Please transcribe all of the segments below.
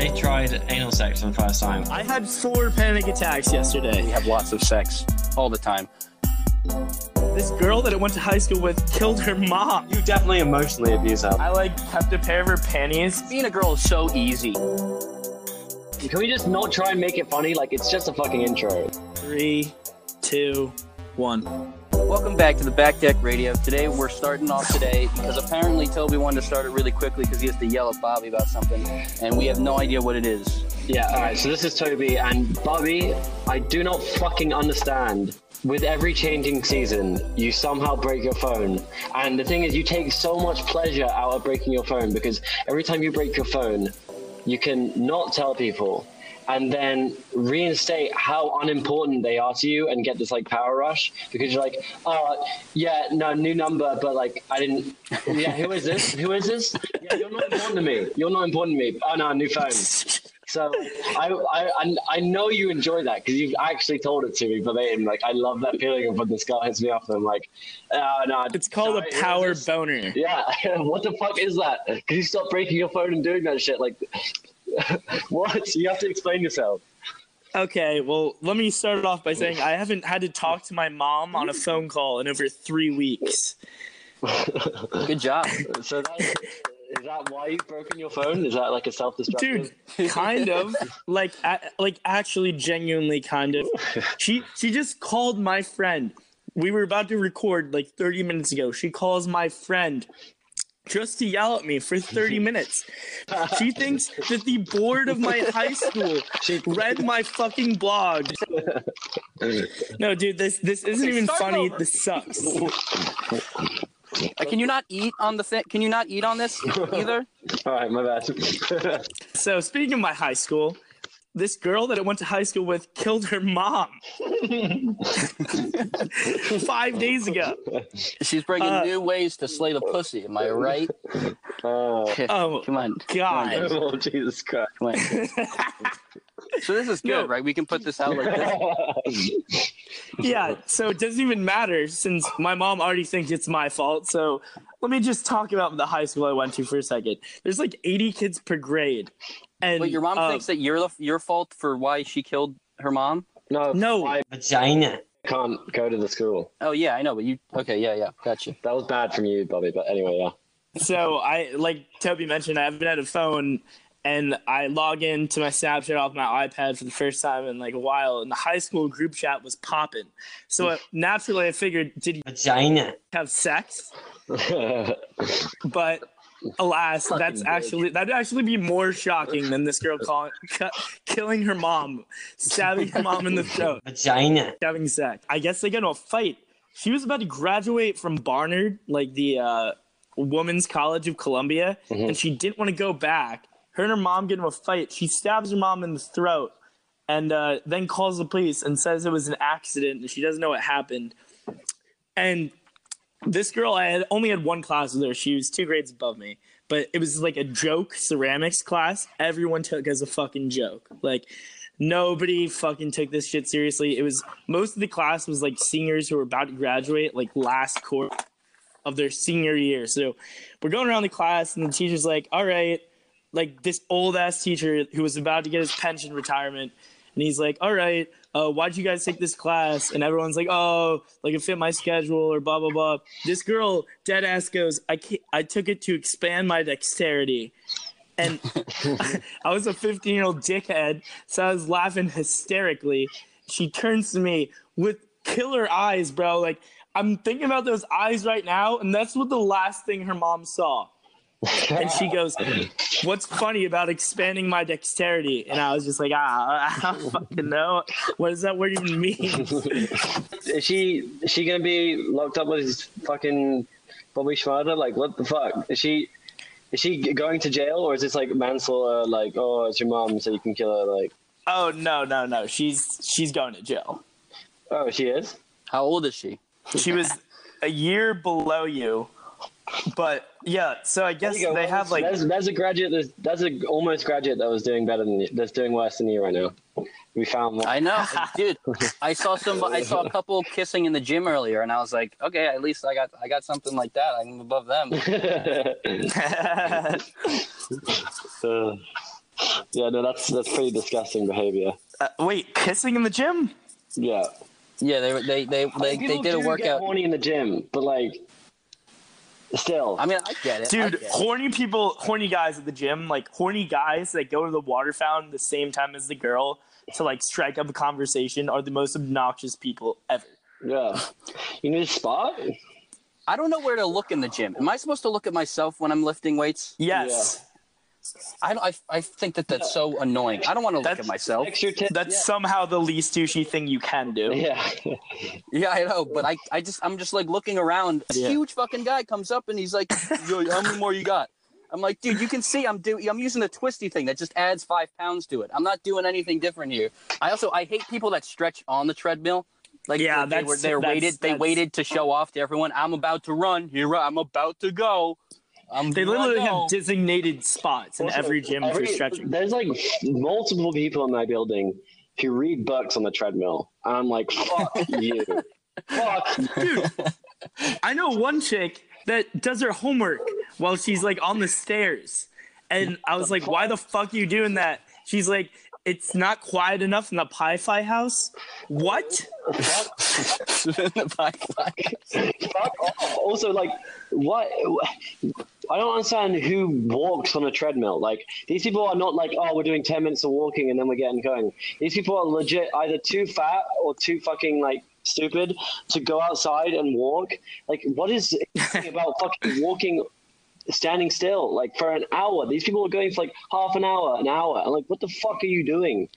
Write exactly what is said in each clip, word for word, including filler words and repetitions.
I tried anal sex for the first time. I had four panic attacks yesterday. We have lots of sex all the time. This girl that I went to high school with killed her mom. You definitely emotionally abused her. I like kept a pair of her panties. Being a girl is so easy. Can we just not try and make it funny? Like, it's just a fucking intro. Three, two, one. Welcome back to the Back Deck Radio. Today, we're starting off today because apparently Toby wanted to start it really quickly because he has to yell at Bobby about something, and we have no idea what it is. Yeah, all right, so this is Toby, and Bobby, I do not fucking understand. With every changing season, you somehow break your phone. And the thing is, you take so much pleasure out of breaking your phone because every time you break your phone, you can not tell people and then reinstate how unimportant they are to you and get this like power rush because you're like, oh, yeah, no, new number, but like, I didn't, yeah, who is this? Who is this? Yeah, you're not important to me. You're not important to me. Oh no, new phone. So I I I know you enjoy that because you've actually told it to me, but they, like, I love that feeling of when this girl hits me off and I'm like, oh no. It's called no, a power it boner. Yeah, what the fuck is that? Because you stop breaking your phone and doing that shit, like, what? You have to explain yourself. Okay, well, let me start off by saying I haven't had to talk to my mom on a phone call in over three weeks. Good job. So that, is that why you've broken your phone? Is that like a self-destructive? Dude, kind of. Like, a, like actually genuinely kind of. She, she just called my friend. We were about to record like thirty minutes ago. She calls my friend just to yell at me for thirty minutes. She thinks that the board of my high school read my fucking blog. No, dude, this this isn't even funny. Over. This sucks. Uh, can you not eat on the thing? Can you not eat on this either? All right, my bad. So speaking of my high school, this girl that I went to high school with killed her mom five days ago. She's bringing uh, new ways to slay the pussy. Am I right? Oh, oh come on, God! Come on, oh, Jesus Christ! Come on. So this is good, no. right? We can put this out like this. Yeah. So it doesn't even matter since my mom already thinks it's my fault. So let me just talk about the high school I went to for a second. There's like eighty kids per grade. And, Wait, your mom uh, thinks that you're the, your fault for why she killed her mom? No, no, my vagina can't go to the school. Oh yeah, I know, but you okay? Yeah, yeah, gotcha. That was bad from you, Bobby. But anyway, yeah. So I, like Toby mentioned, I haven't had a phone, and I log in to my Snapchat off my iPad for the first time in like a while, and the high school group chat was popping. So I, naturally, I figured, did vagina have sex? But alas, fucking that's big. actually that'd actually be more shocking than this girl calling, cu- killing her mom, stabbing her mom in the throat, vagina, having sex. I guess they got into a fight. She was about to graduate from Barnard, like the uh, Women's College of Columbia, mm-hmm. and she didn't want to go back. Her and her mom get into a fight. She stabs her mom in the throat, and uh, then calls the police and says it was an accident and she doesn't know what happened. And this girl, I had only had one class with her. She was two grades above me. But it was like a joke ceramics class. Everyone took as a fucking joke. Like, nobody fucking took this shit seriously. It was, most of the class was like seniors who were about to graduate, like last quarter of their senior year. So we're going around the class and the teacher's like, all right, like this old ass teacher who was about to get his pension retirement. And he's like, all right, uh, why'd you guys take this class? And everyone's like, oh, like it fit my schedule or blah, blah, blah. This girl dead ass goes, I can't, I took it to expand my dexterity. And I, I was a fifteen-year-old dickhead, so I was laughing hysterically. She turns to me with killer eyes, bro. Like, I'm thinking about those eyes right now, and that's what the last thing her mom saw. And she goes, what's funny about expanding my dexterity? And I was just like, ah, I don't fucking know. What does that word even mean? Is she is she gonna be locked up with his fucking Bobby Schmurder? Like, what the fuck? Is she is she going to jail, or is this like manslaughter? Like, oh, it's your mom, so you can kill her. Like, oh no, no, no. She's she's going to jail. Oh, she is? How old is she? She was a year below you. But yeah, so I guess they have like there's, there's a graduate there's, there's a almost graduate that was doing better than you, that's doing worse than you right now. We found that. I know, dude. I saw some. I saw a couple kissing in the gym earlier, and I was like, okay, at least I got I got something like that. I'm above them. uh, Yeah, no, that's that's pretty disgusting behavior. Uh, wait, kissing in the gym? Yeah, yeah, they they they they, they did a workout. Horny in the gym, but like, still, I mean, I get it, dude. Get it. Horny people, horny guys at the gym, like horny guys that go to the water fountain the same time as the girl to like strike up a conversation are the most obnoxious people ever. Yeah, you need a spot. I don't know where to look in the gym. Am I supposed to look at myself when I'm lifting weights? Yes. Yeah. I, I, I think that that's so annoying. I don't want to look at myself. T- that's yeah. somehow the least douchey thing you can do. Yeah, yeah, I know. But I, I just, I'm just like looking around. This yeah. huge fucking guy comes up and he's like, "Yo, how many more you got?" I'm like, dude, you can see I'm do, I'm using the twisty thing that just adds five pounds to it. I'm not doing anything different here. I also, I hate people that stretch on the treadmill. Like, yeah, they, that's, they were, they're that's, waited. That's... They waited to show off to everyone. I'm about to run here. I'm about to go. Um, they literally have designated spots in also, every gym every, for stretching. There's like multiple people in my building who read books on the treadmill. I'm like, fuck you. Fuck. Dude, I know one chick that does her homework while she's like on the stairs. And I was like, why the fuck are you doing that? She's like, it's not quiet enough in the Pi-Fi house. What? In the Pi-Fi. Also, like, what? I don't understand who walks on a treadmill. Like, these people are not like, oh, we're doing ten minutes of walking and then we're getting going. These people are legit either too fat or too fucking like stupid to go outside and walk. Like, what is it about fucking walking? Standing still like for an hour. These people are going for like half an hour, an hour. I'm like, what the fuck are you doing?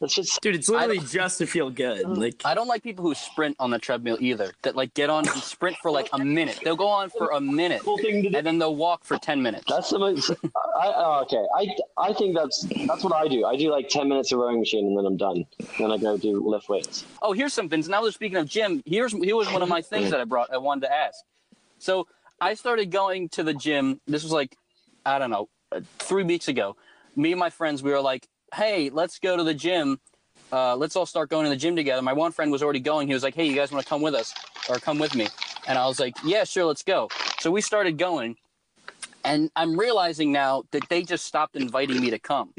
That's just dude. It's literally just to feel good. Like I don't like people who sprint on the treadmill either. That like get on and sprint for like a minute. They'll go on for a minute and then they'll walk for ten minutes. That's the most. I, oh, okay, I I think that's that's what I do. I do like ten minutes of rowing machine and then I'm done. Then I go do lift weights. Oh, here's some things. Now we're speaking of gym. Here's here was one of my things that I brought. I wanted to ask. So. I started going to the gym. This was like, I don't know, three weeks ago. Me and my friends, we were like, hey, let's go to the gym. Uh, let's all start going to the gym together. My one friend was already going. He was like, hey, you guys want to come with us or come with me? And I was like, yeah, sure, let's go. So we started going. And I'm realizing now that they just stopped inviting me to come.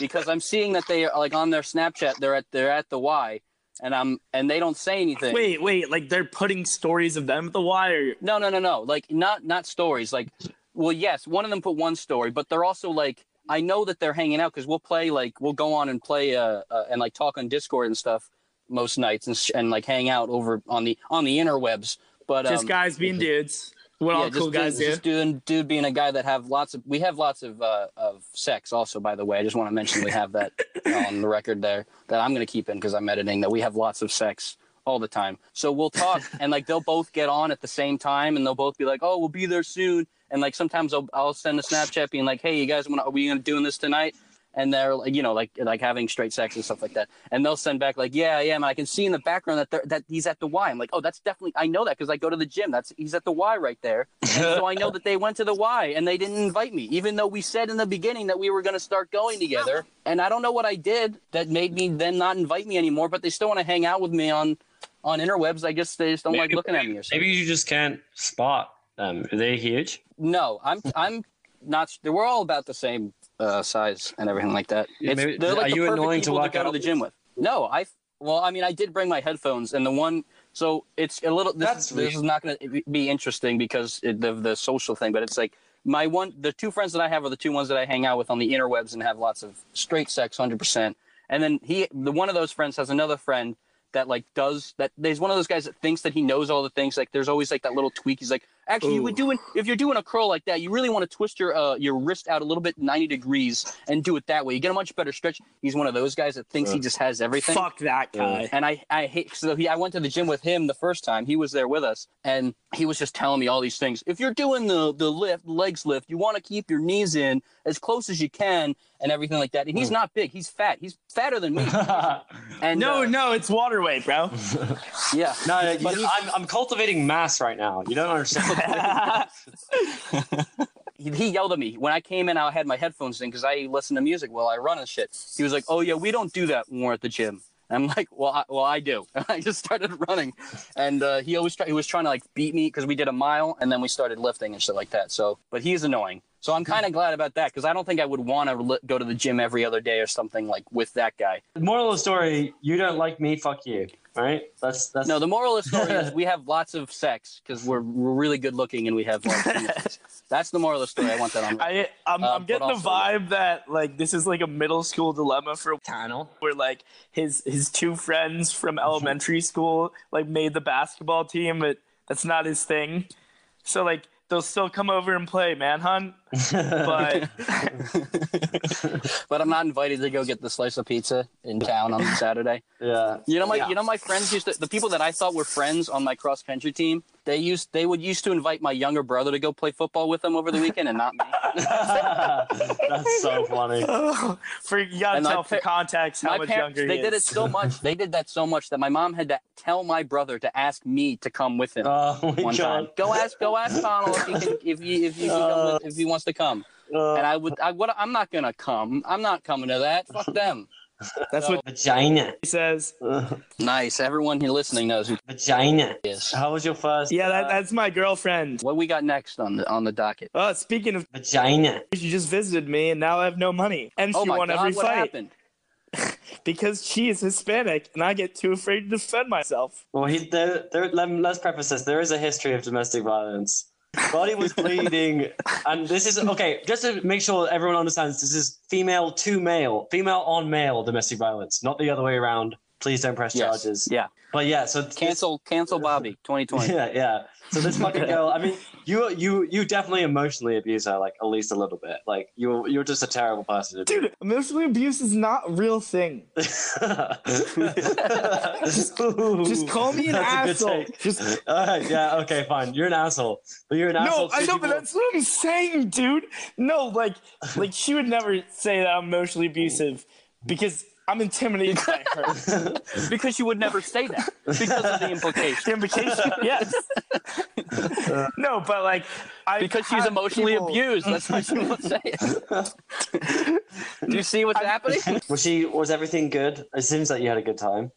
Because I'm seeing that they are like on their Snapchat, they're at they're at the Y. And I'm and they don't say anything. Wait, wait, like they're putting stories of them at the wire. No, no, no, no. Like not not stories. Like, well, yes, one of them put one story, but they're also like, I know that they're hanging out because we'll play like we'll go on and play uh, uh and like talk on Discord and stuff most nights and sh- and like hang out over on the on the interwebs. But um, just guys being dudes. What yeah, all cool guys do? Just doing dude being a guy that have lots of we have lots of uh, of sex also. By the way, I just want to mention we have that. On the record there that I'm going to keep in because I'm editing that we have lots of sex all the time. So we'll talk and like they'll both get on at the same time and they'll both be like, oh, we'll be there soon. And like sometimes I'll, I'll send a Snapchat being like, hey, you guys, wanna, are we gonna doing this tonight? And they're like, you know, like like having straight sex and stuff like that. And they'll send back like, yeah, yeah. And I can see in the background that they're, that he's at the Y. I'm like, oh, that's definitely I know that because I go to the gym. That's he's at the Y right there. And so I know that they went to the Y and they didn't invite me, even though we said in the beginning that we were going to start going together. And I don't know what I did that made me then not invite me anymore. But they still want to hang out with me on on interwebs. I guess they just don't maybe, like looking at me or something. Maybe you just can't spot them. Are they huge? No, I'm I'm not. We're all about the same. Uh, size and everything like that. It's, Maybe, they're like are the you annoying to walk to out of the gym with? No, I. Well, I mean, I did bring my headphones, and the one. So it's a little. This, That's this is not going to be interesting because of the, the social thing. But it's like my one. The two friends that I have are the two ones that I hang out with on the interwebs and have lots of straight sex, one hundred percent. And then he, the one of those friends has another friend that like does that. There's one of those guys that thinks that he knows all the things. Like there's always like that little tweak. He's like. Actually, Ooh. you would do it if you're doing a curl like that. You really want to twist your uh, your wrist out a little bit, ninety degrees, and do it that way. You get a much better stretch. He's one of those guys that thinks yeah. he just has everything. Fuck that guy. And I, I hate. So he, I went to the gym with him the first time. He was there with us, and he was just telling me all these things. If you're doing the the lift, legs lift, you want to keep your knees in as close as you can, and everything like that. And he's not big. He's fat. He's fatter than me. And no, uh, no, it's water weight, bro. yeah. No, no but I'm I'm cultivating mass right now. You don't understand. he, he yelled at me when I came in. I had my headphones in because I listen to music while I run and shit. He was like, "Oh yeah, we don't do that when we're at the gym." And I'm like, "Well, I, well, I do." And I just started running, and uh, he always try, he was trying to like beat me because we did a mile and then we started lifting and shit like that. So, but he's annoying. So I'm kind of glad about that, because I don't think I would want to go to the gym every other day or something like with that guy. The moral of the story, you don't like me, fuck you, right? That's, that's... No, the moral of the story is we have lots of sex because we're, we're really good looking and we have lots of sex. That's the moral of the story. I want that on. I, I'm, uh, I'm getting also, the vibe that like this is like a middle school dilemma for Connell, where like his, his two friends from elementary school like made the basketball team, but that's not his thing. So like, they'll still come over and play Manhunt, but but I'm not invited to go get the slice of pizza in town on Saturday. Yeah, you know my yeah. you know my friends used to, the people that I thought were friends on my cross country team, they used they would used to invite my younger brother to go play football with them over the weekend and not me. That's so funny. For you gotta and tell for context how much parents, younger he they is. did it so much. They did that so much that my mom had to tell my brother to ask me to come with him uh, one time. Go ask go ask Connell if he can, if he, if he can uh, come with, if he wants to come. Uh, and I would I would I'm not gonna come. I'm not coming to that. Fuck them. That's so, what vagina he says. Nice. Everyone here listening knows who vagina is. How was your first? Yeah, that, that's my girlfriend. What we got next on the on the docket? Oh, uh, speaking of vagina, she just visited me, and now I have no money, and oh she won God, every what fight. Happened? Because she is Hispanic, and I get too afraid to defend myself. Well, he, there, there, let, let's preface this. There is a history of domestic violence. Roddy was bleeding, and this is okay. Just to make sure everyone understands, this is female to male, female on male domestic violence, not the other way around. Please don't press yes. charges. Yeah, but yeah, so cancel, this, cancel Bobby, twenty twenty. Yeah, yeah. So this fucking girl. I mean, you, you, you definitely emotionally abuse her, like at least a little bit. Like you, you're just a terrible person, dude. Emotional abuse is not a real thing. just, just call me an that's asshole. Just... Uh, yeah. Okay. Fine. You're an asshole. But you're an no, asshole. No, I know, people. But that's what I'm saying, dude. No, like, like she would never say that I'm emotionally abusive because I'm intimidated by her. Because you would never say that because of the implication. The implication, yes. No, but like, I because she's emotionally people... abused. That's why she won't say it. Do you see what's I... happening? Was she? Was everything good? It seems like you had a good time.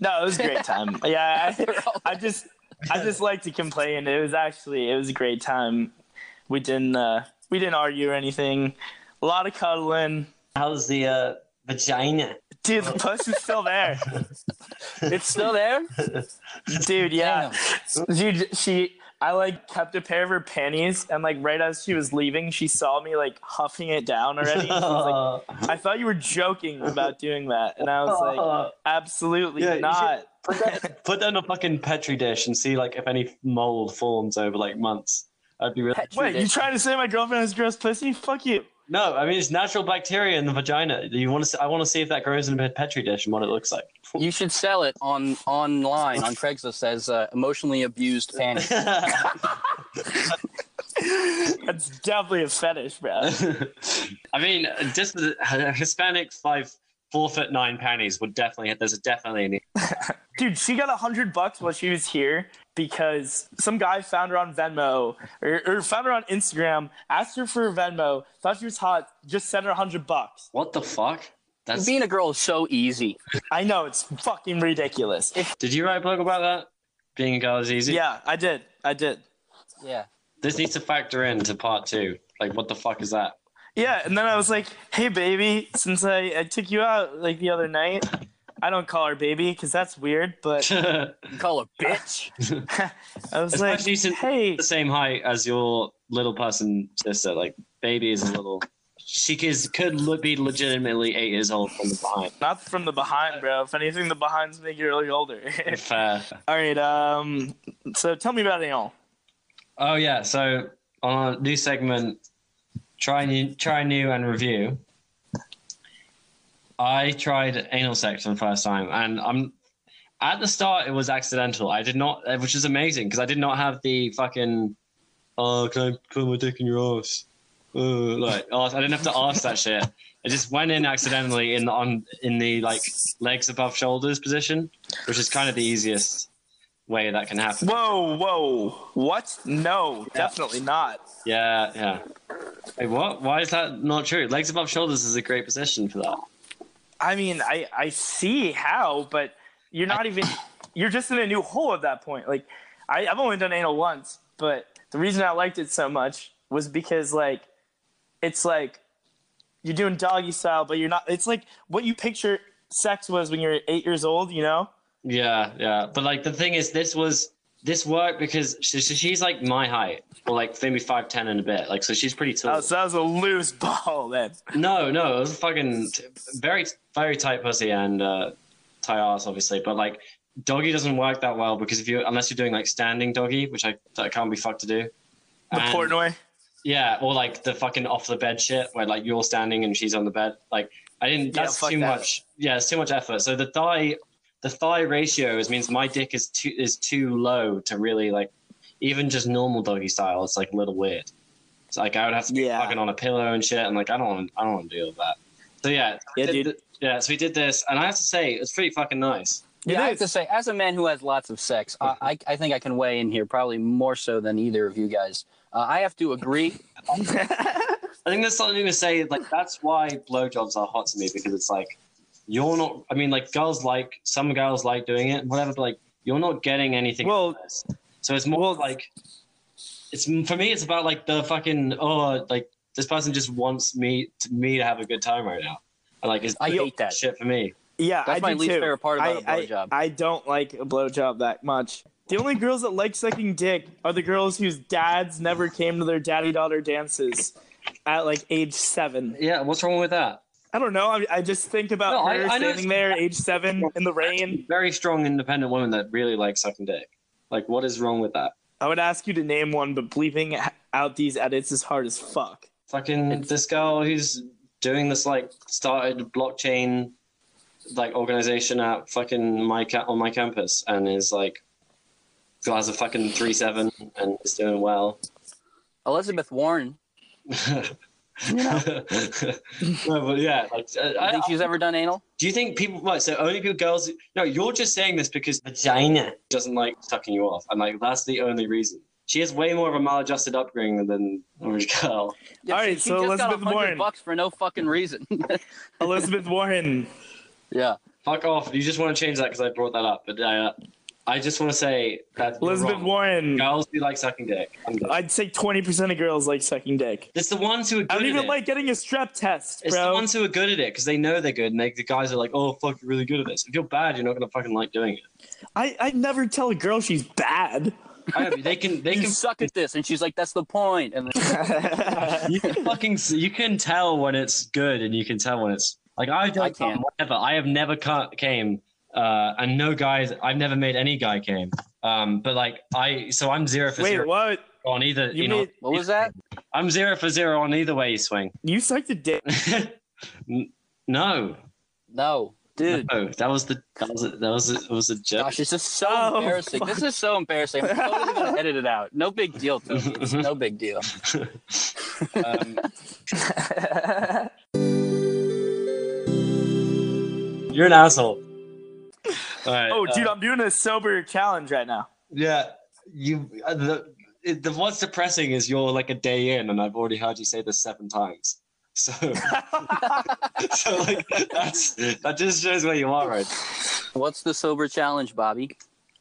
No, it was a great time. Yeah, I, I just, I just like to complain. It was actually, it was a great time. We didn't, uh, we didn't argue or anything. A lot of cuddling. How's the? Uh... Vagina. Dude, the puss is still there. It's still there? Dude, yeah. Dude, she, I like kept a pair of her panties, and like right as she was leaving, she saw me like huffing it down already. She was like, I thought you were joking about doing that. And I was like, absolutely yeah, not. Put that, put that in a fucking Petri dish and see like if any mold forms over like months. I'd be really. Petri Wait, dish. You trying to say my girlfriend has gross pussy? Fuck you. No, I mean it's natural bacteria in the vagina. You want to? See, I want to see if that grows in a petri dish and what it looks like. You should sell it on online on Craigslist as uh, emotionally abused panties. That's definitely a fetish, bro. I mean, just the Hispanic five four foot nine panties would definitely. There's a definitely. Dude, she got a hundred bucks while she was here because some guy found her on Venmo or, or found her on Instagram, asked her for her Venmo, thought she was hot, just sent her a hundred bucks. What the fuck? That's... Being a girl is so easy. I know, it's fucking ridiculous. Did you write a blog about that? Being a girl is easy? Yeah, I did. I did. Yeah. This needs to factor into part two. Like, what the fuck is that? Yeah, and then I was like, hey, baby, since I, I took you out like the other night... I don't call her baby because that's weird, but you call her bitch. I was Especially like, hey, the same height as your little person sister. Like, baby is a little. She is, could be legitimately eight years old from the behind. Not from the behind, bro. If anything, the behinds make you really older. Fair. All right. Um. So tell me about Aeon. Oh yeah. So on a new segment, try new, try new, and review. I tried anal sex for the first time, and I'm at the start. It was accidental. I did not, which is amazing because I did not have the fucking oh, can I put my dick in your ass? Uh, like, ass. I didn't have to ask that shit. I just went in accidentally in the on in the like legs above shoulders position, which is kind of the easiest way that can happen. Whoa, whoa, what? No, yeah. Definitely not. Yeah, yeah. Wait, what? Why is that not true? Legs above shoulders is a great position for that. I mean, I, I see how, but you're not even, you're just in a new hole at that point. Like, I, I've only done anal once, but the reason I liked it so much was because, like, it's like you're doing doggy style, but you're not. It's like what you picture sex was when you're eight years old, you know? Yeah, yeah. But like the thing is, this was this worked because she, she's like my height, or like maybe five ten and a bit. Like so, she's pretty tall. Oh, so that was a loose ball then. No, no, it was a fucking very very tight pussy and uh, tight ass, obviously. But like doggy doesn't work that well because if you unless you're doing like standing doggy, which I that can't be fucked to do. The and, Portnoy. Yeah, or like the fucking off the bed shit where like you're standing and she's on the bed. Like I didn't. Yeah, that's too that. much. Yeah, it's too much effort. So the thigh, the thigh ratio is means my dick is too is too low to really like, even just normal doggy style. It's like a little weird. It's like I would have to be yeah. fucking on a pillow and shit, and like I don't want I don't want to deal with that. So yeah, yeah, dude. Th- yeah, so we did this, and I have to say it's pretty fucking nice. Yeah, I have to say, as a man who has lots of sex, I, I, I think I can weigh in here probably more so than either of you guys. Uh, I have to agree. I think there's something to say. Like that's why blowjobs are hot to me because it's like you're not. I mean, like girls like some girls like doing it, whatever. But like you're not getting anything. Well, so it's more well, like it's for me. It's about like the fucking oh, like this person just wants me to, me to have a good time right now. And, like it's I hate that shit for me. Yeah, that's I my do least too. favorite part about I, a blowjob. I, I don't like a blowjob that much. The only girls that like sucking dick are the girls whose dads never came to their daddy-daughter dances at, like, age seven. Yeah, what's wrong with that? I don't know. I, I just think about no, her I, I standing there age seven in the rain. Very strong, independent women that really like sucking dick. Like, what is wrong with that? I would ask you to name one, but bleeping out these edits is hard as fuck. Fucking it's- this girl who's doing this, like, started blockchain, like, organization at fucking my ca- on my campus and is, like... who has a fucking three seven and is doing well. Elizabeth Warren. You know? No, but yeah. Like, I, you think I, she's I, ever done anal? Do you think people... Right, so only people, girls... No, you're just saying this because vagina doesn't like sucking you off. And, like, that's the only reason. She has way more of a maladjusted upbringing than a girl. Yeah, all right, she, so she just Elizabeth got Warren. Bucks for no fucking reason. Elizabeth Warren. Yeah. Fuck off. You just want to change that because I brought that up. But... Uh, I just want to say that Elizabeth wrong. Warren. Girls do like sucking dick. I'd say twenty percent of girls like sucking dick. It's the ones who are good at it. I don't even like getting a strep test, it's bro. It's the ones who are good at it because they know they're good and they, the guys are like, oh, fuck, you're really good at this. If you're bad, you're not going to fucking like doing it. I, I never tell a girl she's bad. I know, they can they you can suck at this and she's like, that's the point. And then- you can fucking you can tell when it's good and you can tell when it's like I, I can't whatever. I have never ca- came Uh, and no guys, I've never made any guy game. Um, but like I, so I'm zero for Wait, zero what? on either. You, you made, know, what was that? I'm zero for zero on either way you swing. You sucked a dick. no, no, dude. No, that was the that was a, that was a, was a joke. Gosh, it's just so oh, embarrassing. Fuck. This is so embarrassing. I'm totally gonna edit it out. No big deal, Toby. It's no big deal. um, You're an asshole. Right, oh, dude, uh, I'm doing a sober challenge right now. Yeah, you. Uh, the, it, the what's depressing is you're like a day in, and I've already heard you say this seven times. So, so like that's that just shows where you are, right? What's the sober challenge, Bobby?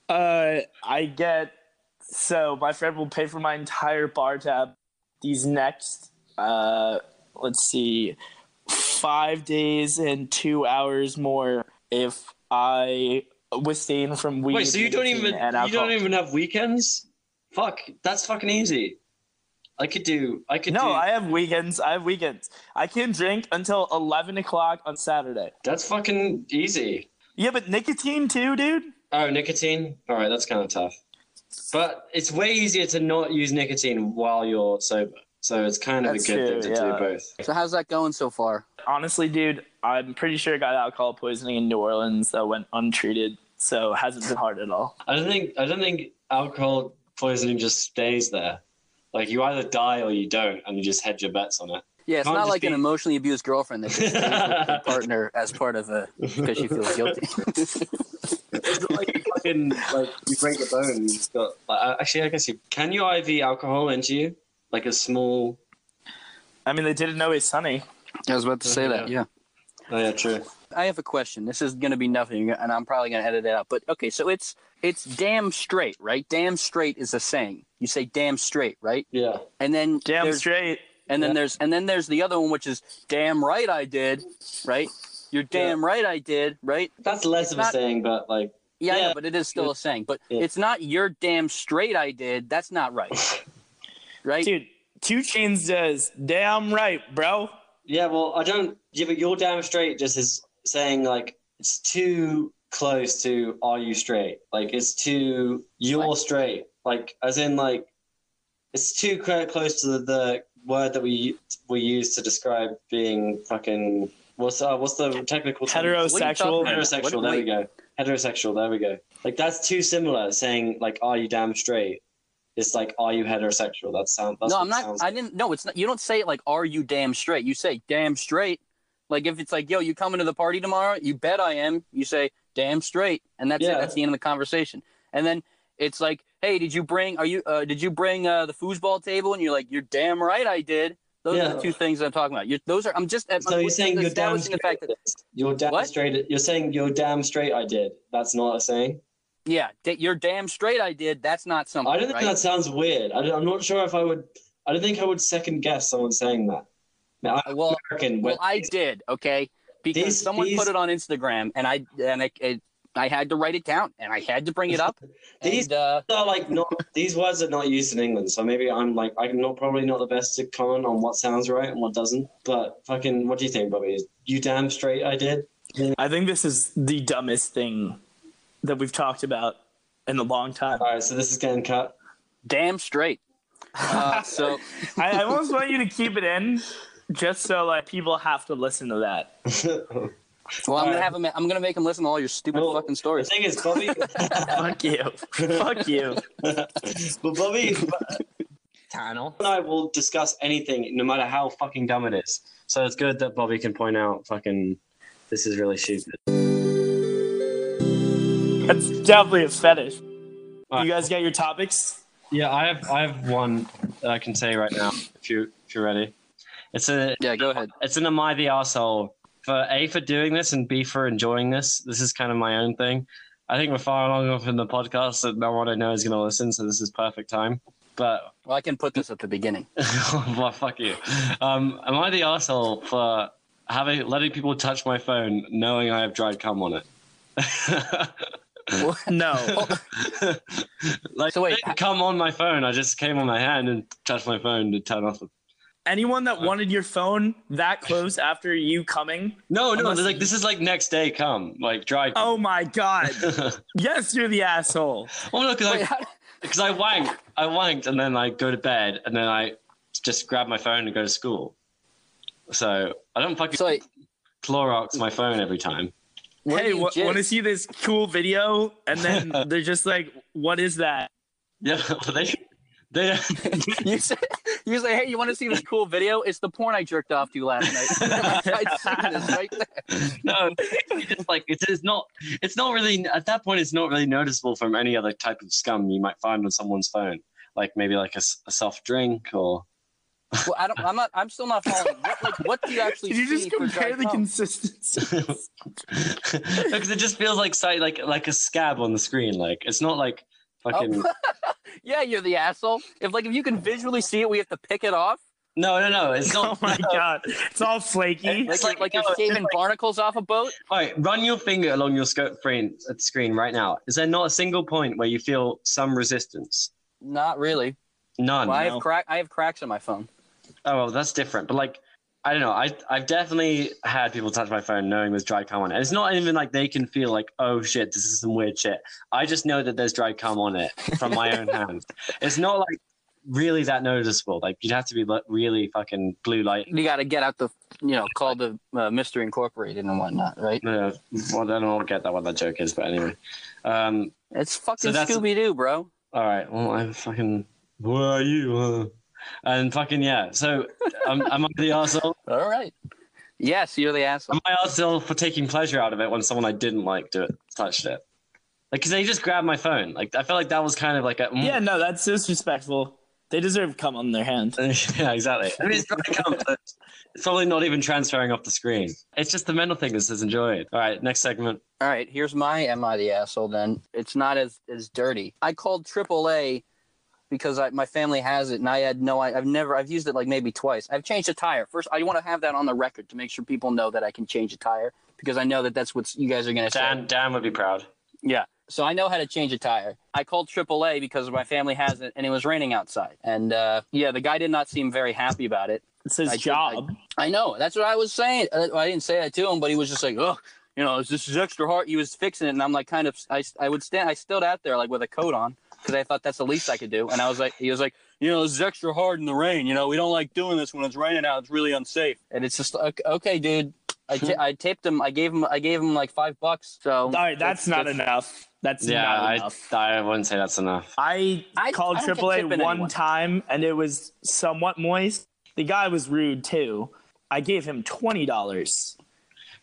Uh, I get so my friend will pay for my entire bar tab these next. Uh, let's see, five days and two hours more if. I abstain from weed. Wait, so you don't even you don't even have weekends? Fuck, that's fucking easy. I could do. I could. No, do... I have weekends. I have weekends. I can drink until eleven o'clock on Saturday. That's fucking easy. Yeah, but nicotine too, dude. Oh, nicotine. All right, that's kind of tough. But it's way easier to not use nicotine while you're sober. So it's kind of that's a good true, thing to yeah. do both. So how's that going so far? Honestly, dude, I'm pretty sure I got alcohol poisoning in New Orleans that went untreated, so it hasn't been hard at all. I don't think I don't think alcohol poisoning just stays there. Like you either die or you don't, and you just hedge your bets on it. Yeah, it's Can't not like be... an emotionally abused girlfriend that just stays with her partner as part of a because she feels guilty. It's like you fucking like you break a bone. And you've got like, actually, I guess you can you I V alcohol into you like a small. I mean, they didn't know it's Sunny. I was about to say oh, that, yeah. Oh, yeah, true. I have a question. This is going to be nothing, and I'm probably going to edit it out. But, okay, so it's it's damn straight, right? Damn straight is a saying. You say damn straight, right? Yeah. And then damn straight. And then yeah. there's and then there's the other one, which is damn right I did, right? You're damn yeah. right I did, right? That's less it's of not, a saying, but like yeah, yeah, yeah, but it is still a saying. But yeah. it's not you're damn straight I did. That's not right, right? Dude, Two Chainz says damn right, bro. Yeah, well, I don't. Yeah, but you're damn straight just is saying like it's too close to are you straight? Like it's too you're like, straight. Like as in like it's too close to the, the word that we we use to describe being fucking what's uh, what's the technical term? Heterosexual. Heterosexual. What, there wait. we go. Heterosexual. There we go. Like that's too similar. Saying like are you damn straight? It's like, are you heterosexual? That sounds. No, I'm not. I didn't. No, it's not. You don't say it like, are you damn straight? You say, damn straight. Like, if it's like, yo, you coming to the party tomorrow? You bet I am. You say, damn straight. And that's yeah. it. That's the end of the conversation. And then it's like, hey, did you bring, are you, uh, did you bring uh, the foosball table? And you're like, you're damn right I did. Those yeah. are the two things I'm talking about. You're, those are, I'm just. At so my, you're saying you're damn straight. The fact that, you're damn what? straight. You're saying you're damn straight I did. That's not a saying. Yeah, you're damn straight I did. That's not something. I don't think right? that sounds weird. I I'm not sure if I would. I don't think I would second guess someone saying that. Now, I'm well, American, well, I did. Okay, because these, someone these... put it on Instagram, and I and I, I I had to write it down, and I had to bring it up. these and, uh... are like not. These words are not used in England, so maybe I'm like I'm not probably not the best to comment on what sounds right and what doesn't. But fucking, what do you think, Bobby? You damn straight I did. I think this is the dumbest thing that we've talked about in a long time. All right, so this is getting cut. Damn straight. Uh, so I, I almost want you to keep it in, just so like people have to listen to that. well, I'm all gonna right. have him. I'm gonna make him listen to all your stupid well, fucking stories. The thing is, Bobby. Fuck you. Fuck you. But Bobby, Tunnel and I will discuss anything, no matter how fucking dumb it is. So it's good that Bobby can point out, fucking, this is really stupid. That's definitely a fetish. Right. You guys got your topics? Yeah, I have. I have one that I can say right now. If you if you're ready, it's a yeah. Go ahead. It's an "Am I the arsehole?" for A for doing this and B for enjoying this. This is kind of my own thing. I think we're far along enough in the podcast that no one I know is going to listen, so this is perfect time. But well, I can put this at the beginning. Well, fuck you. Um, am I the arsehole for having letting people touch my phone, knowing I have dried cum on it? What? No. Like, so wait, it didn't come on my phone. I just came on my hand and touched my phone to turn off. Anyone that uh, wanted your phone that close after you coming? No, no. Like you... this is like next day come, like dry. Come. Oh my god. Yes, you're the asshole. Well, no, because I because how... I wanked, I wanked, and then I go to bed, and then I just grab my phone and go to school. So I don't fucking so, like... Clorox my phone every time. What hey, w- want to see this cool video? And then they're just like, what is that? Yeah, well, they... they you, say, you say, hey, you want to see this cool video? It's the porn I jerked off to last night. I've seen this right there. No, it's just like, it's, it's not It's not really, at that point, it's not really noticeable from any other type of scum you might find on someone's phone. Like maybe like a, a soft drink or... Well, I don't, I'm not. I'm still not following. What, like, what do you actually? Did you just compare the consistency? Because it just feels like like like a scab on the screen. Like it's not like fucking. Oh. Yeah, you're the asshole. If like if you can visually see it, we have to pick it off. No, no, no. It's not. Oh my no. god, it's all flaky. It's it's like like, like no, you're shaving like... barnacles off a boat. All right, run your finger along your scope frame at the screen right now. Is there not a single point where you feel some resistance? Not really. None. Well, I no. have crack. I have cracks on my phone. Oh, well, that's different. But like, I don't know. I I've definitely had people touch my phone knowing there's dry cum on it. And it's not even like they can feel like, oh shit, this is some weird shit. I just know that there's dry cum on it from my own hand. It's not like really that noticeable. Like you'd have to be really fucking blue light. You got to get out the, you know, call the uh, Mystery Incorporated and whatnot, right? Yeah. Well, I don't get that what that joke is, but anyway. Um, it's fucking so Scooby Doo, bro. All right. Well, I'm fucking. Where are you? Uh... And fucking yeah. So um, am I the arsehole? All right. Yes, you're the asshole. Am I arsehole for taking pleasure out of it when someone I didn't like do it, touched it? Like, because they just grabbed my phone. Like, I feel like that was kind of like a... Mm. Yeah, no, that's disrespectful. They deserve cum on their hand. Yeah, exactly. I mean, it's probably cum, but it's probably not even transferring off the screen. It's just the mental thing that's enjoyed. All right, next segment. All right, here's my am I the asshole then. It's not as, as dirty. I called triple A because I, my family has it, and I had no, I, I've never, I've used it like maybe twice. I've changed a tire. First, I want to have that on the record to make sure people know that I can change a tire, because I know that that's what you guys are going to say. Dan, Dan would be proud. Yeah. So I know how to change a tire. I called triple A because my family has it, and it was raining outside. And uh, yeah, the guy did not seem very happy about it. It's his I job. Did, I, I know. That's what I was saying. I didn't say that to him, but he was just like, oh, you know, this is extra hard. He was fixing it, and I'm like, kind of, I, I would stand, I stood out there like with a coat on, because I thought that's the least I could do. And I was like, he was like, you know, this is extra hard in the rain. You know, we don't like doing this when it's raining out. It's really unsafe. And it's just like, okay, dude. I, t- I taped him. I gave him. I gave him like five bucks. So all right, that's, that's not that's, enough. That's yeah. Not enough. I I wouldn't say that's enough. I, I called triple A one time, and it was somewhat moist. The guy was rude too. I gave him twenty dollars.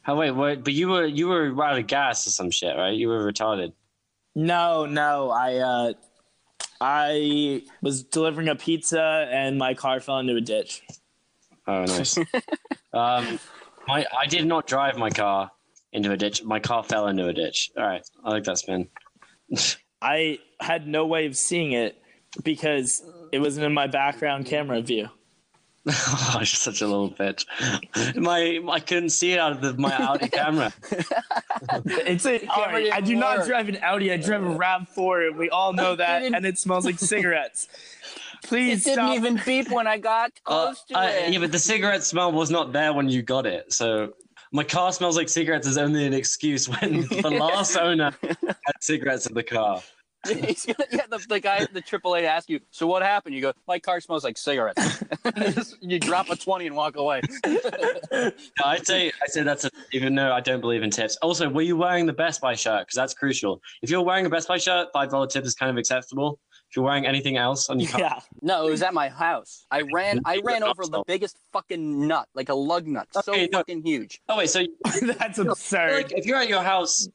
Oh wait, what? But you were you were out of gas or some shit, right? You were retarded. No, no. I uh, I was delivering a pizza, and my car fell into a ditch. Oh, nice. um. My, I did not drive my car into a ditch. My car fell into a ditch. All right. I like that spin. I had no way of seeing it because it wasn't in my background camera view. Oh, you're such a little bitch. My, I couldn't see it out of the, my Audi camera. It's a, camera I do not drive an Audi. I drive a RAV four, and we all know that, and it smells like cigarettes. Please it stop. Didn't even beep when I got close uh, to I, it. Yeah, but the cigarette smell was not there when you got it. So my car smells like cigarettes is only an excuse when the last owner had cigarettes in the car. He's gonna, yeah, the, the guy at the triple A asks you, so what happened? You go, my car smells like cigarettes. You drop a twenty and walk away. No, I say, I say that's a, even though I don't believe in tips. Also, were you wearing the Best Buy shirt? Because that's crucial. If you're wearing a Best Buy shirt, five dollars tip is kind of acceptable. If you're wearing anything else on your car. Yeah. No, it was at my house. I ran I ran over the biggest fucking nut, like a lug nut. So okay, no. fucking huge. Oh wait, so that's absurd. Like, if you're at your house,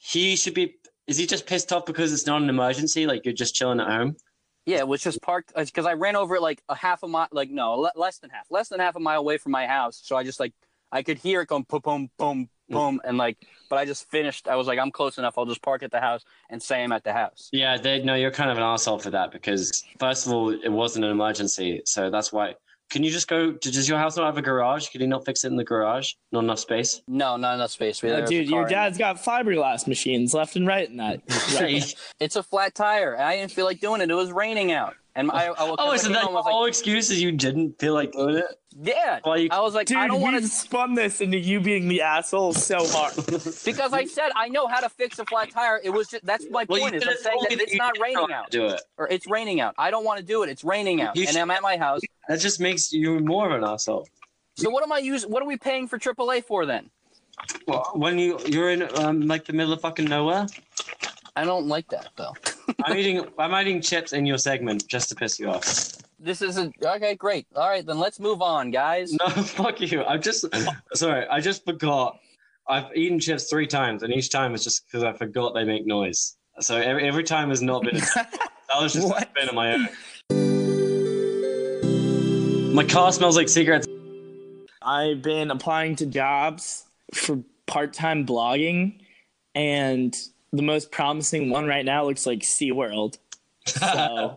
he should be is he just pissed off because it's not an emergency, like you're just chilling at home? Yeah, it was just parked because I ran over it like a half a mile like no, le- less than half. Less than half a mile away from my house. So I just like I could hear it going boom boom boom boom and like but I just finished. I was like, I'm close enough. I'll just park at the house and say I'm at the house. Yeah, they, no, you're kind of an asshole for that because, first of all, it wasn't an emergency. So that's why. Can you just go? Does your house not have a garage? Can you not fix it in the garage? Not enough space? No, not enough space. No, dude, your dad's got fiberglass machines left and right in that. It's a flat tire. I didn't feel like doing it. It was raining out. And I, I, I oh, so that's all like, excuses you didn't feel like doing it? Yeah. You, I was like, dude, I don't want to spun this into you being the asshole so hard. Because I said I know how to fix a flat tire. It was just that's my well, point is I'm saying that, that it's not raining out. Do it. Or it's raining out. I don't want to do it. It's raining out. You and should, I'm at my house. That just makes you more of an asshole. So what am I using? What are we paying for triple A for then? Well, when you you're in um, like the middle of fucking nowhere. I don't like that though. I'm eating. I'm eating chips in your segment just to piss you off. This isn't okay. Great. All right, then let's move on, guys. No, fuck you. I'm just sorry. I just forgot. I've eaten chips three times, and each time it's just because I forgot they make noise. So every every time has not been. A, that was just a spin of my own. My car smells like cigarettes. I've been applying to jobs for part-time blogging, and. The most promising one right now looks like SeaWorld. So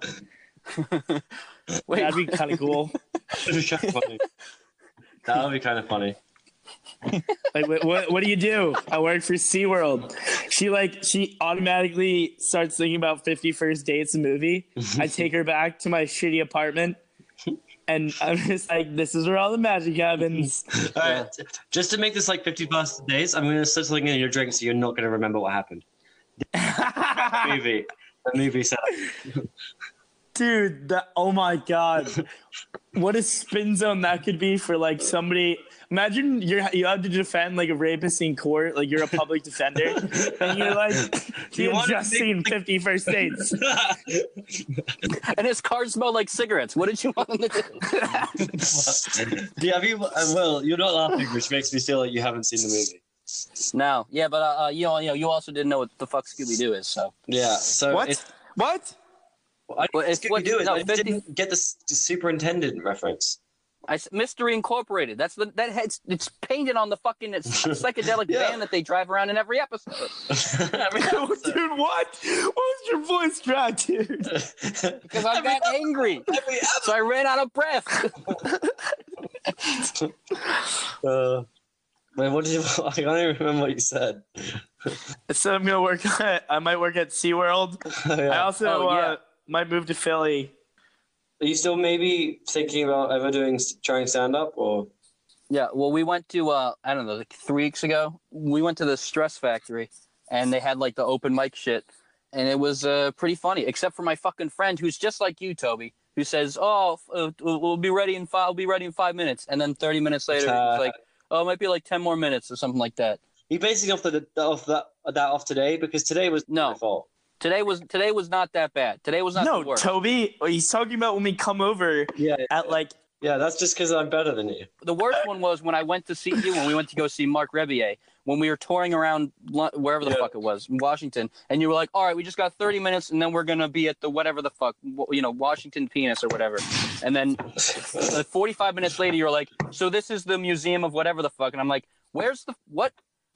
Wait, that'd be kind of cool. That would be kind of funny. Like, what, what, what do you do? I work for SeaWorld. She like she automatically starts thinking about fifty First Dates movie. I take her back to my shitty apartment. And I'm just like, this is where all the magic happens. All right. Just to make this like fifty plus days, I'm going to slip something in your drink so you're not going to remember what happened. movie. The movie set. Dude, that, oh my God. What a spin zone that could be for like somebody. Imagine you you have to defend like a rapist in court, like you're a public defender, and you're like, you've you just seen fifty First Dates. And his car smelled like cigarettes. What did you want him to do? Yeah, I mean, well, you're not laughing, which makes me feel like you haven't seen the movie. No, yeah, but uh, you know, you know, you also didn't know what the fuck Scooby-Doo is, so yeah. So what? It's, what? Well, I didn't well, Scooby-Doo. No, I fifty... didn't get the superintendent reference. I, Mystery Incorporated. That's the that it's, it's painted on the fucking psychedelic yeah. van that they drive around in every episode. every episode. Dude, what? What was your voice track, dude? Because I every got episode. angry, so I ran out of breath. uh, man, what did you? I don't even remember what you said. I said I'm gonna work. At, I might work at SeaWorld. Oh, yeah. I also oh, yeah. uh, might move to Philly. Are you still maybe thinking about ever doing trying stand up or? Yeah, well, we went to uh, I don't know, like three weeks ago. We went to the Stress Factory, and they had like the open mic shit, and it was uh, pretty funny. Except for my fucking friend, who's just like you, Toby, who says, "Oh, uh, we'll be ready in five. I'll be ready in five minutes," and then thirty minutes later, uh, it's like, "Oh, it might be like ten more minutes or something like that." You basically off the off that that off today because today was no. my fault. Today was today was not that bad. Today was not no, the worst. No, Toby, he's talking about when we come over yeah, yeah, at like... Yeah, that's just because I'm better than you. The worst one was when I went to see you, when we went to go see Marc Rebier, when we were touring around wherever the yeah. fuck it was, in Washington, and you were like, all right, we just got thirty minutes, and then we're going to be at the whatever the fuck, you know, Washington Penis or whatever. And then uh, forty-five minutes later, you were like, so this is the museum of whatever the fuck. And I'm like, where's the... What?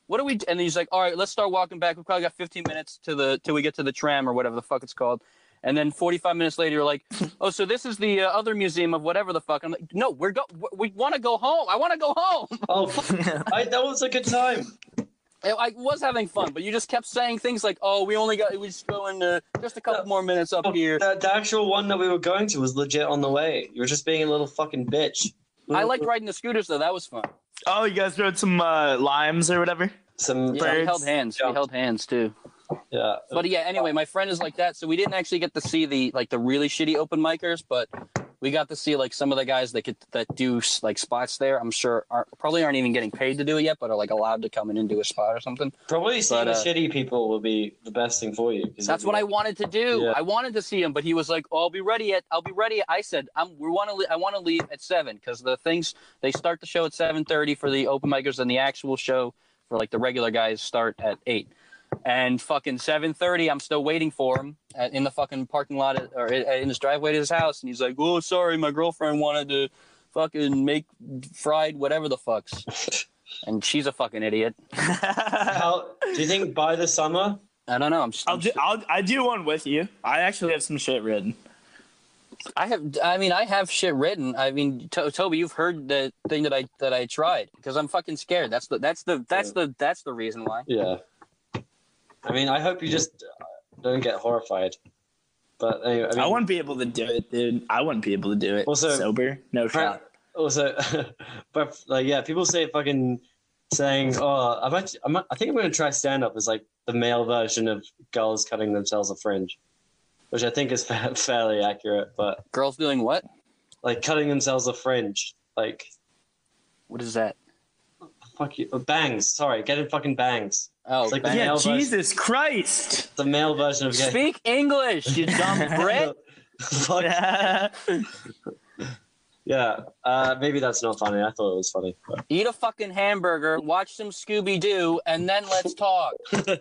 What do we do? And he's like, all right, let's start walking back. We probably got fifteen minutes to the till we get to the tram or whatever the fuck it's called. And then forty-five minutes later, you're like, oh, so this is the uh, other museum of whatever the fuck. I'm like, no, we're go we want to go home. I want to go home. Oh, I, that was a good time. I was having fun, but you just kept saying things like, oh, we only got we just go in uh, just a couple no, more minutes up no, here. The, the actual one that we were going to was legit on the way. You were just being a little fucking bitch. I liked riding the scooters though. That was fun. Oh, you guys rode some uh, limes or whatever? Some yeah, we held hands. Yeah. We held hands too. Yeah. But yeah, anyway, my friend is like that, so we didn't actually get to see the like the really shitty open micers, but we got to see like some of the guys that could that do like spots there. I'm sure are probably aren't even getting paid to do it yet, but are like allowed to come in and do a spot or something. Probably seeing but, the uh, shitty people will be the best thing for you. That's what like, I wanted to do. Yeah. I wanted to see him, but he was like, oh, "I'll be ready at I'll be ready." At, I said, "I'm we want to I want to leave at seven because the things they start the show at seven thirty for the open micers, and the actual show for like the regular guys start at eight. And fucking seven thirty, I'm still waiting for him at, in the fucking parking lot at, or in his driveway to his house. And he's like, oh, sorry, my girlfriend wanted to fucking make fried whatever the fucks. And she's a fucking idiot. How, do you think by the summer? I don't know. I'm just, I'll I'm do, I'll, I do one with you. I actually have some shit written. I have, I mean, I have shit written. I mean, to Toby, you've heard the thing that I that I tried because I'm fucking scared. That's the that's the that's yeah. the that's the reason why. Yeah. I mean, I hope you just don't get horrified. But anyway, I, mean, I wouldn't be able to do it, dude. I wouldn't be able to do it. Also, sober, no shot. Also, but like, yeah, people say fucking saying, "Oh, I'm actually, I'm, I think I'm going to try stand up." Is like the male version of girls cutting themselves a fringe, which I think is fa fairly accurate. But girls doing what? Like cutting themselves a fringe. Like, what is that? Fuck you, oh, bangs. Sorry, getting fucking bangs. Oh, like yeah, Jesus version. Christ! The male version of gay. Speak English, you dumb Brit! Fuck. Yeah, yeah. Uh, maybe that's not funny. I thought it was funny. But... Eat a fucking hamburger, watch some Scooby-Doo, and then let's talk. A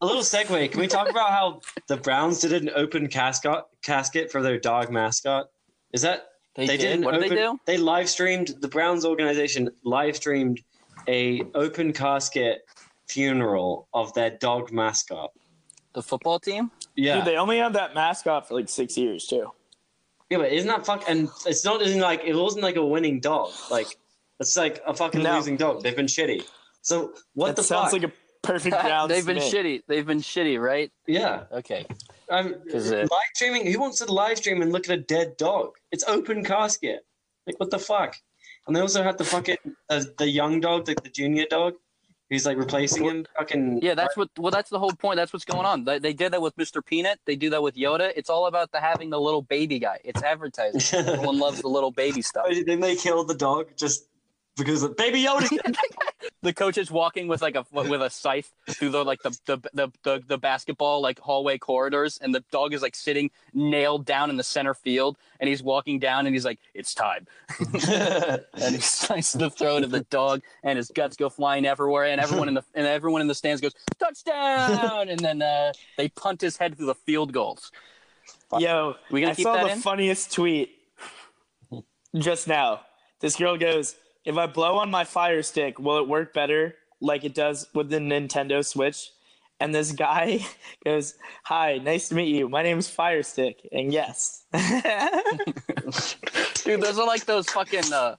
little segue. Can we talk about how the Browns did an open casket casket for their dog mascot? Is that... They, they did? did what open, did they do? They live-streamed... The Browns organization live-streamed a open casket... funeral of their dog mascot, the football team. Yeah, dude, they only had that mascot for like six years too. Yeah, but isn't that fuck? And it's not isn't like it wasn't like a winning dog. Like it's like a fucking no. losing dog. They've been shitty. So what that the sounds fuck? Like a perfect round. They've been spin. shitty. They've been shitty, right? Yeah. Okay. Um, live streaming. Who wants to live stream and look at a dead dog? It's open casket. Like what the fuck? And they also had the fucking uh, the young dog, like the junior dog. He's like replacing him. Fucking yeah, that's what. Well, that's the whole point. That's what's going on. They, they did that with Mister Peanut. They do that with Yoda. It's all about the having the little baby guy. It's advertising. Everyone loves the little baby stuff. Then they kill the dog just because of Baby Yoda. The coach is walking with like a with a scythe through the like the the, the the the basketball like hallway corridors, and the dog is like sitting nailed down in the center field, and he's walking down, and he's like, "It's time," and he slices the throat of the dog, and his guts go flying everywhere, and everyone in the and everyone in the stands goes touchdown, and then uh, they punt his head through the field goals. Yo, we gonna I keep saw that the in? funniest tweet just now. This girl goes, if I blow on my Fire Stick, will it work better like it does with the Nintendo Switch? And this guy goes, hi, nice to meet you. My name's Fire Stick. And yes. Dude, those are like those fucking... Uh...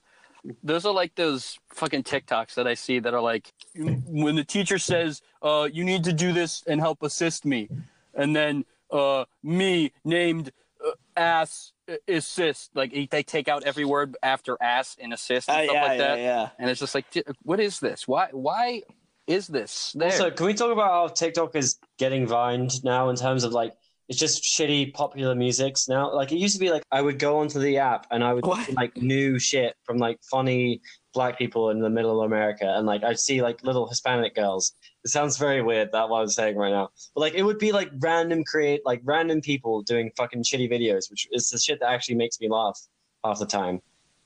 Those are like those fucking TikToks that I see that are like, when the teacher says, uh, you need to do this and help assist me. And then uh, me named uh, ass assist. Like they take out every word after ass and assist and uh, stuff yeah, like yeah, that. Yeah. And it's just like, what is this? Why Why is this there? Also, can we talk about how TikTok is getting vined now in terms of like, it's just shitty popular musics now. Like it used to be like I would go onto the app and I would what? like new shit from like funny black people in the middle of America. And like, I'd see like little Hispanic girls. It sounds very weird. That's what I'm saying right now. But like, it would be like random create, like random people doing fucking shitty videos, which is the shit that actually makes me laugh half the time.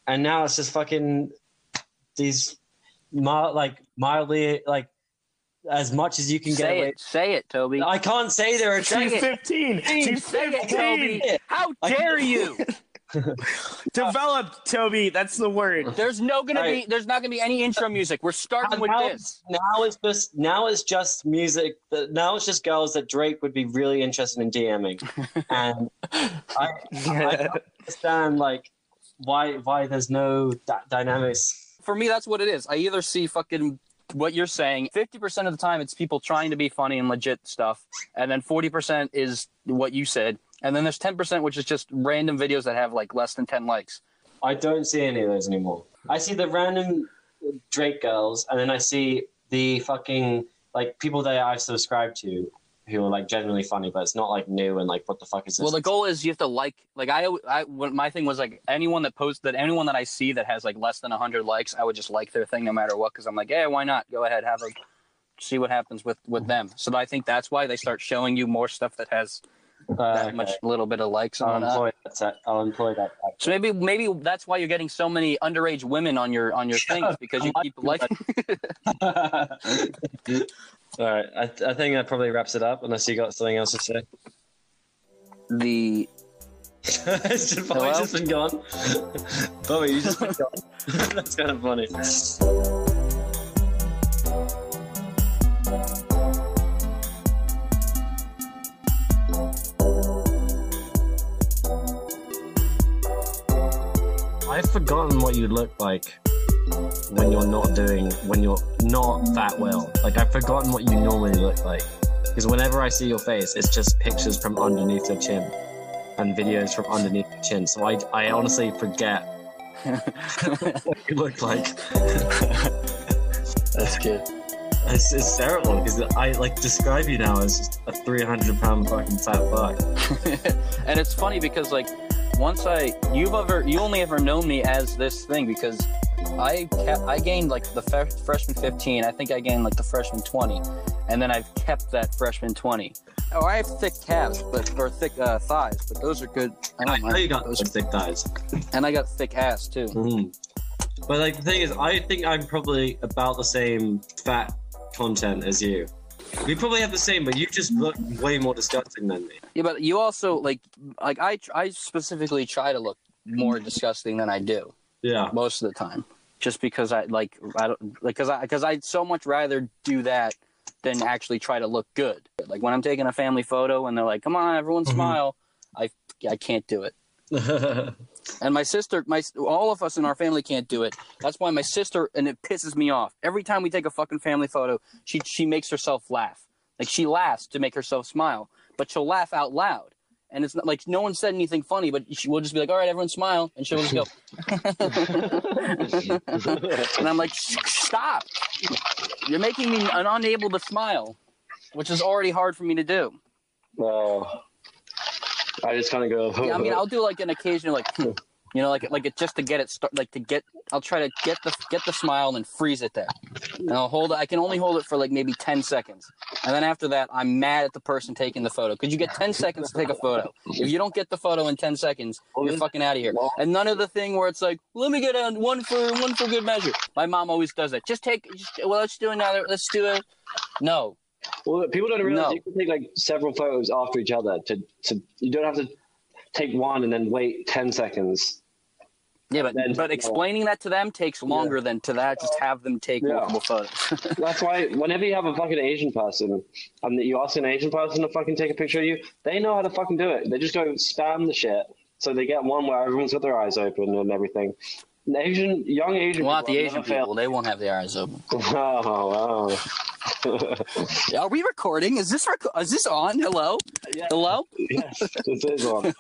And now it's just fucking these mild, like mildly, like, as much as you can say get away. It, say it, Toby. I can't say there are say she's fifteen. She's say fifteen. It, How dare you? Developed, Toby. That's the word. There's no gonna right. be. There's not gonna be any intro music. We're starting now, with now, this. Now it's just. Now it's just music. That, now it's just girls that Drake would be really interested in DMing, and I, yeah. I don't understand like why why there's no that dynamics. For me, that's what it is. I either see fucking. What you're saying, fifty percent of the time it's people trying to be funny and legit stuff, and then forty percent is what you said, and then there's ten percent which is just random videos that have like less than ten likes. I don't see any of those anymore. I see the random Drake girls, and then I see the fucking like people that I've subscribed to who are like genuinely funny, but it's not like new and like what the fuck is this? Well, the goal is you have to like like I I what my thing was like anyone that posts that anyone that I see that has like less than one hundred likes, I would just like their thing no matter what, because I'm like, hey, why not? Go ahead, have a see what happens with with them. So I think that's why they start showing you more stuff that has uh, that okay. much little bit of likes I'll on employ that. I'll employ that. Actually. So maybe maybe that's why you're getting so many underage women on your on your things because you keep liking. All right, I, th- I think that probably wraps it up, unless you got something else to say. The... It's just, Bobby's just been gone. Bobby, you just been gone. That's kind of funny. I've forgotten what you look like. When you're not doing, when you're not that well. Like, I've forgotten what you normally look like. Because whenever I see your face, it's just pictures from underneath your chin and videos from underneath your chin. So I, I honestly forget what you look like. That's good. It's, it's terrible because I like describe you now as just a three hundred pound fucking fat fuck. And it's funny because, like, once I, you've ever, you only ever known me as this thing because. I kept, I gained like the f- freshman fifteen. I think I gained like the freshman twenty, and then I've kept that freshman twenty. Oh, I have thick calves, but or thick uh, thighs, but those are good. I, don't I know you got those thick thighs, and I got thick ass too. Mm-hmm. But like the thing is, I think I'm probably about the same fat content as you. We probably have the same, but you just look way more disgusting than me. Yeah, but you also like like I I specifically try to look more disgusting than I do. Yeah, most of the time, just because I like I don't like because I because I'd so much rather do that than actually try to look good. Like when I'm taking a family photo and they're like, "Come on, everyone, smile," I I can't do it. And my sister, my all of us in our family can't do it. That's why my sister, and it pisses me off every time we take a fucking family photo. She she makes herself laugh. Like she laughs to make herself smile, but she'll laugh out loud. And it's not like no one said anything funny, but she will just be like, all right, everyone smile. And she'll just go. And I'm like, stop. You're making me unable to smile, which is already hard for me to do. Well, I just kind of go. Yeah, I mean, I'll do like an occasional like, you know, like like it just to get it start, like to get I'll try to get the get the smile and freeze it there. And I'll hold it. I can only hold it for like maybe ten seconds. And then after that, I'm mad at the person taking the photo. Because you get ten seconds to take a photo. If you don't get the photo in ten seconds, you're fucking out of here. And none of the thing where it's like, let me get on one for one for good measure. My mom always does that. Just take, just, well, let's do another, let's do a, no. Well, people don't realize no. You can take like several photos after each other. To, to You don't have to take one and then wait ten seconds. Yeah, but, then, but explaining you know, that to them takes longer yeah. than to that. Just have them take yeah. multiple photos. That's why whenever you have a fucking Asian person and that you ask an Asian person to fucking take a picture of you, they know how to fucking do it. They just go spam the shit. So they get one where everyone's got their eyes open and everything. And Asian, young Asian well, people. Not the Asian people. Fail. They won't have their eyes open. Oh, wow. Are we recording? Is this rec- is this on? Hello? Yeah. Hello? Yes, this is on.